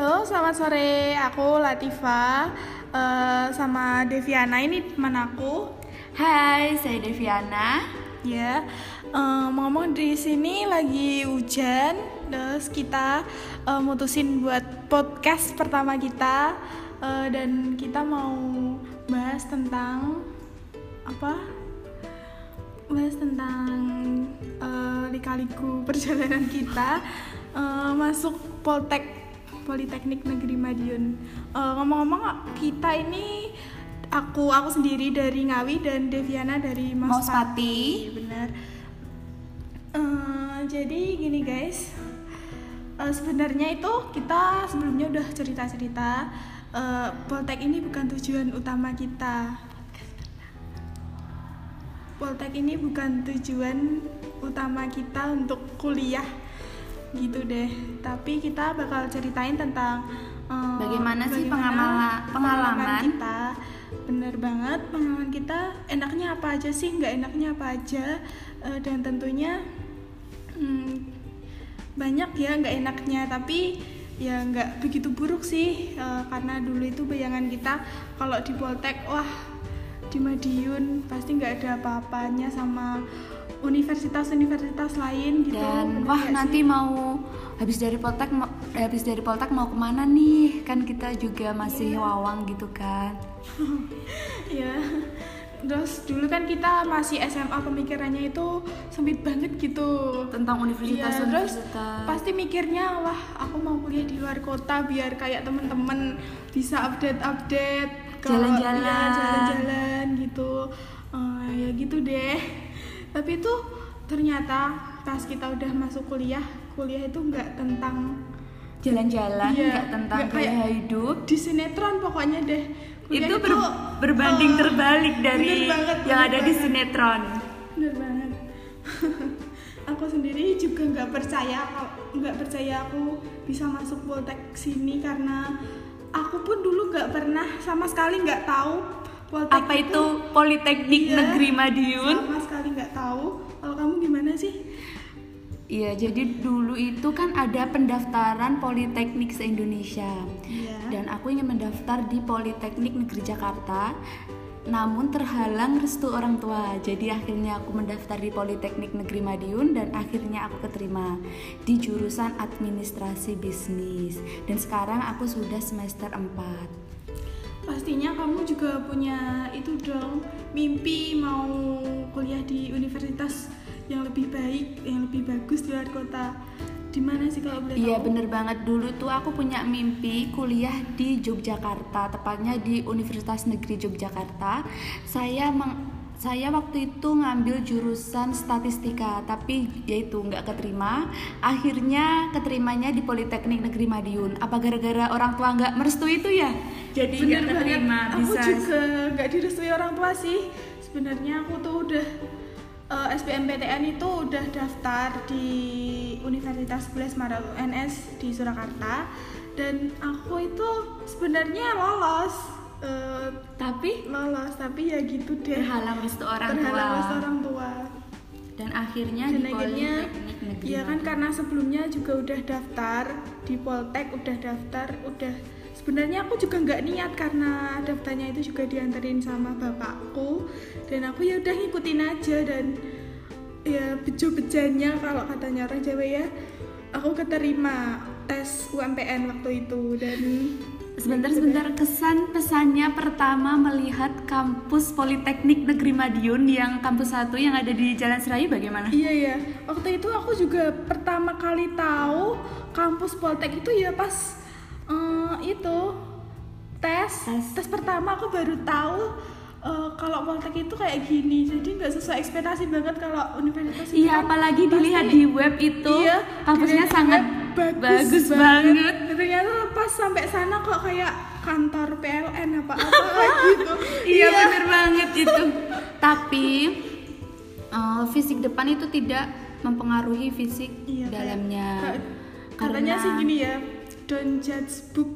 Halo, selamat sore. Aku Latifa sama Deviana, ini teman aku. Hai, saya Deviana. Ya, ngomong di sini lagi hujan, terus kita mutusin buat podcast pertama kita dan kita mau bahas tentang apa? Bahas tentang lika-liku perjalanan kita masuk Politeknik Negeri Madiun. Ngomong-ngomong, kita ini aku sendiri dari Ngawi dan Deviana dari Mas Pati. Benar. Jadi gini guys, sebenarnya itu kita sebelumnya udah cerita-cerita Poltek ini bukan tujuan utama kita. Poltek ini bukan tujuan utama kita untuk kuliah. Gitu deh, tapi kita bakal ceritain tentang bagaimana sih pengalaman kita. Bener banget, pengalaman kita enaknya apa aja sih, nggak enaknya apa aja, dan tentunya banyak ya nggak enaknya, tapi ya nggak begitu buruk sih, karena dulu itu bayangan kita kalau di Poltek, wah di Madiun pasti nggak ada apa-apanya sama universitas-universitas lain gitu. Dan wah nanti mau habis dari Poltek mau kemana nih, kan kita juga masih wawang gitu kan. Ya, terus dulu kan kita masih SMA pemikirannya itu sempit banget gitu tentang universitas. Terus pasti mikirnya, wah aku mau kuliah di luar kota biar kayak temen-temen bisa update-update jalan-jalan gitu, ya gitu deh. Tapi itu ternyata pas kita udah masuk kuliah itu nggak tentang jalan-jalan, nggak tentang gaya hidup di sinetron pokoknya deh. Itu berbanding terbalik dari yang ada di sinetron. Bener banget. Aku sendiri juga nggak percaya aku bisa masuk Poltek sini karena aku pun dulu nggak pernah, sama sekali nggak tahu Poltek apa itu Politeknik Negeri Madiun. Sama sekali nggak tahu. Kalau kamu gimana sih? Iya, jadi dulu itu kan ada pendaftaran Politeknik se-Indonesia. Iya. Dan aku ingin mendaftar di Politeknik Negeri Jakarta, namun terhalang restu orang tua. Jadi akhirnya aku mendaftar di Politeknik Negeri Madiun dan akhirnya aku keterima di jurusan Administrasi Bisnis. Dan sekarang aku sudah semester 4. Pastinya kamu juga punya itu dong, mimpi mau kuliah di universitas yang lebih baik, yang lebih bagus di luar kota. Di mana sih kalau boleh tahu? Iya, bener banget. Dulu tuh aku punya mimpi kuliah di Yogyakarta, tepatnya di Universitas Negeri Yogyakarta. Saya waktu itu ngambil jurusan statistika, tapi yaitu nggak keterima. Akhirnya keterimanya di Politeknik Negeri Madiun. Apa gara-gara orang tua nggak merestui itu ya? Jadi nggak keterima. Aku juga nggak direstui orang tua sih. Sebenarnya aku tuh udah SPMPTN itu udah daftar di Universitas Blesmara UNS di Surakarta, dan aku itu sebenarnya lolos tapi ya gitu deh, terhalang restu orang tua. Dan akhirnya di Politeknik Negeri. Iya kan, karena sebelumnya juga udah daftar di Poltek, sebenarnya aku juga nggak niat karena daftarnya itu juga dianterin sama bapakku, dan aku ya udah ngikutin aja. Dan ya bejo-bejanya kalau katanya orang Jawa ya, aku keterima tes UMPTN waktu itu. Dan sebentar kesan pesannya pertama melihat kampus Politeknik Negeri Madiun yang kampus 1 yang ada di Jalan Serayu bagaimana? Iya. Waktu itu aku juga pertama kali tahu kampus Poltek itu ya pas itu tes pertama aku baru tahu kalau Poltek itu kayak gini. Jadi nggak sesuai ekspektasi banget kalau universitas. Iya, apalagi dilihat di web itu kampusnya sangat bagus banget. Ternyata pas sampai sana kok kayak kantor PLN apa gitu. Iya, bener banget itu. Tapi fisik depan itu tidak mempengaruhi fisik dalamnya. Katanya sih gini ya, don't judge book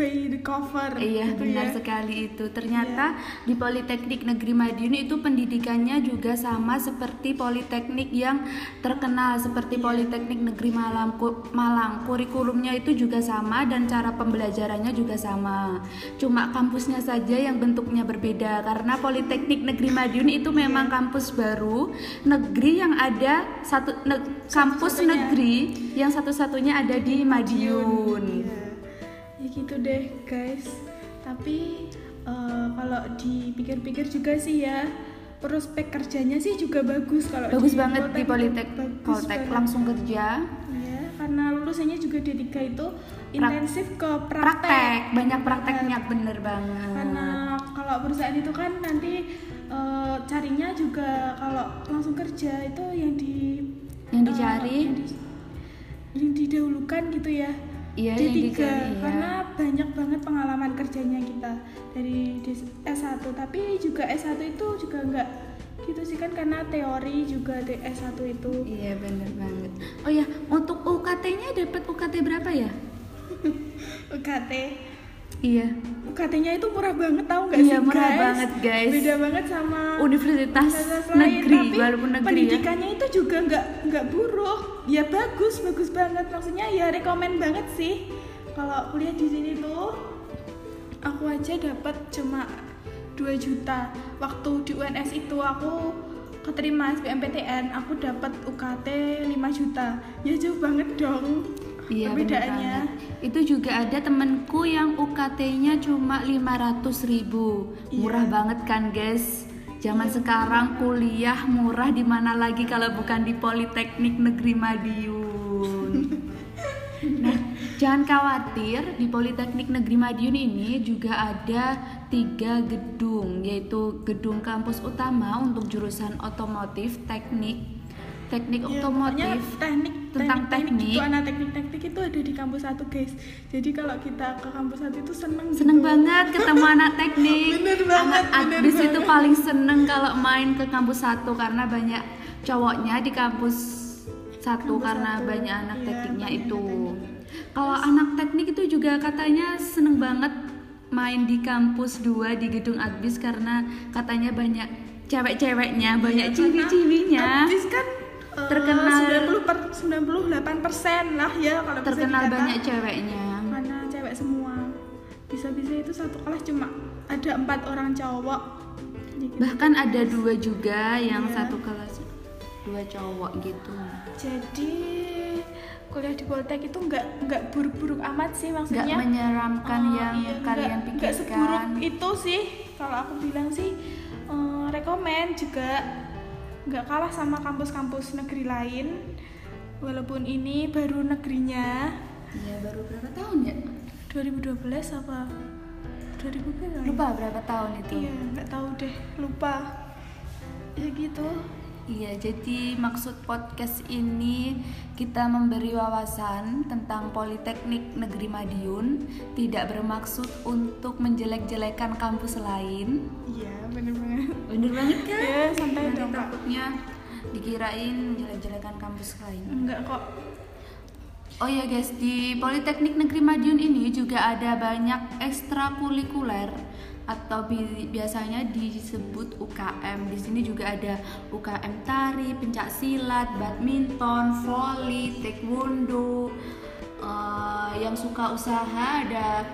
pay the cover. Iya, gitu, benar ya? Sekali itu. Ternyata di Politeknik Negeri Madiun itu pendidikannya juga sama seperti politeknik yang terkenal seperti Politeknik Negeri Malang. Kurikulumnya itu juga sama dan cara pembelajarannya juga sama. Cuma kampusnya saja yang bentuknya berbeda karena Politeknik Negeri Madiun itu memang kampus baru negeri yang ada kampus negeri yang satu-satunya ada di Madiun. Ya gitu deh guys. Tapi kalau dipikir-pikir juga sih ya, prospek kerjanya sih juga bagus kalau banget di Politek langsung kerja. Iya, karena lulusannya juga D3 itu intensif ke praktek. Banyak prakteknya, bener banget. Karena kalau perusahaan itu kan nanti carinya juga kalau langsung kerja itu yang didahulukan gitu ya. Iya, D3, karena banyak banget pengalaman kerjanya kita dari S1, tapi juga S1 itu juga enggak gitu sih kan, karena teori juga di S1 itu. Iya, bener banget. Oh ya, untuk UKT-nya dapat UKT berapa ya? UKT? Iya, UKT-nya itu murah banget, tahu nggak sih guys? Iya, murah banget guys. Beda banget sama universitas lain, negeri, tapi walaupun negeri pendidikannya itu juga nggak buruk. Ya bagus banget, maksudnya ya rekomen banget sih. Kalau kuliah di sini tuh aku aja dapat cuma 2 juta. Waktu di UNS itu aku keterima SPMPTN, aku dapat UKT 5 juta. Ya jauh banget dong. Iya, perbedaannya. Itu juga ada temanku yang UKT-nya cuma 500.000. Murah banget kan guys? Zaman sekarang kuliah murah di mana lagi kalau bukan di Politeknik Negeri Madiun. Nah, jangan khawatir, di Politeknik Negeri Madiun ini juga ada 3 gedung, yaitu gedung kampus utama untuk jurusan otomotif, teknik otomotif, teknik itu ada di kampus 1 guys. Jadi kalau kita ke kampus 1 itu seneng gitu. Banget ketemu anak teknik. Adbis itu paling seneng kalau main ke kampus 1 karena banyak cowoknya di kampus 1 karena banyak anak tekniknya itu. Kalau anak teknik itu juga katanya seneng banget main di kampus 2 di gedung Adbis karena katanya banyak cewek-ceweknya, banyak ciwi-ciwinya. Adbis kan terkenal 98% lah ya kalau terkenal bisa dikata, banyak ceweknya. Mana cewek semua. Bisa-bisa itu satu kelas cuma ada 4 orang cowok. Bahkan ada 2 juga yang satu kelas 2 cowok gitu. Jadi kuliah di Politek itu enggak buruk-buruk amat sih, maksudnya enggak menyeramkan yang kalian pikirkan. Enggak seburuk itu sih kalau aku bilang sih. Rekomen juga, nggak kalah sama kampus-kampus negeri lain, walaupun ini baru negerinya. Iya, baru berapa tahun ya? 2012 apa 2000 lupa berapa tahun itu. Iya, nggak tahu deh, lupa ya gitu. Iya, jadi maksud podcast ini kita memberi wawasan tentang Politeknik Negeri Madiun, tidak bermaksud untuk menjelek-jelekan kampus lain. Iya, bener banget kan? Iya, santai dong. Takutnya dikirain menjelek-jelekan kampus lain. Enggak kok. Oh iya guys, di Politeknik Negeri Madiun ini juga ada banyak ekstrakurikuler atau biasanya disebut UKM. Di sini juga ada UKM tari, pencak silat, badminton, voli, taekwondo. Yang suka usaha ada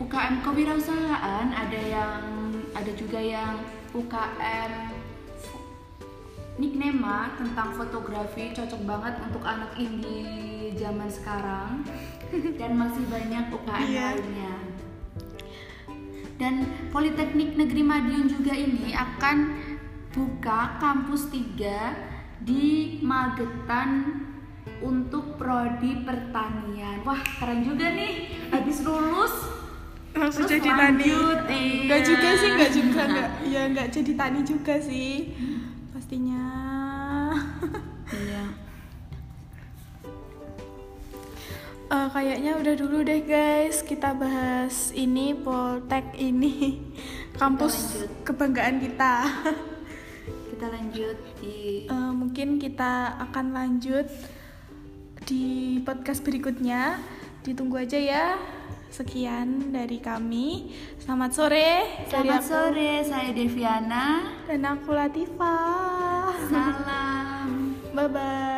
UKM kewirausahaan, ada juga yang UKM Nickname tentang fotografi, cocok banget untuk anak indie zaman sekarang, dan masih banyak UKM lainnya. Dan Politeknik Negeri Madiun juga ini akan buka kampus 3 di Magetan untuk prodi pertanian. Wah, keren juga nih, habis lulus langsung jadi tani. Enggak jadi tani juga sih pastinya. Kayaknya udah dulu deh guys, kita bahas ini Poltek ini, kampus kebanggaan kita. Kita lanjut di mungkin kita akan lanjut di podcast berikutnya. Ditunggu aja ya. Sekian dari kami. Selamat sore. Selamat sore. Saya Deviana dan aku Latifa. Salam. Bye bye.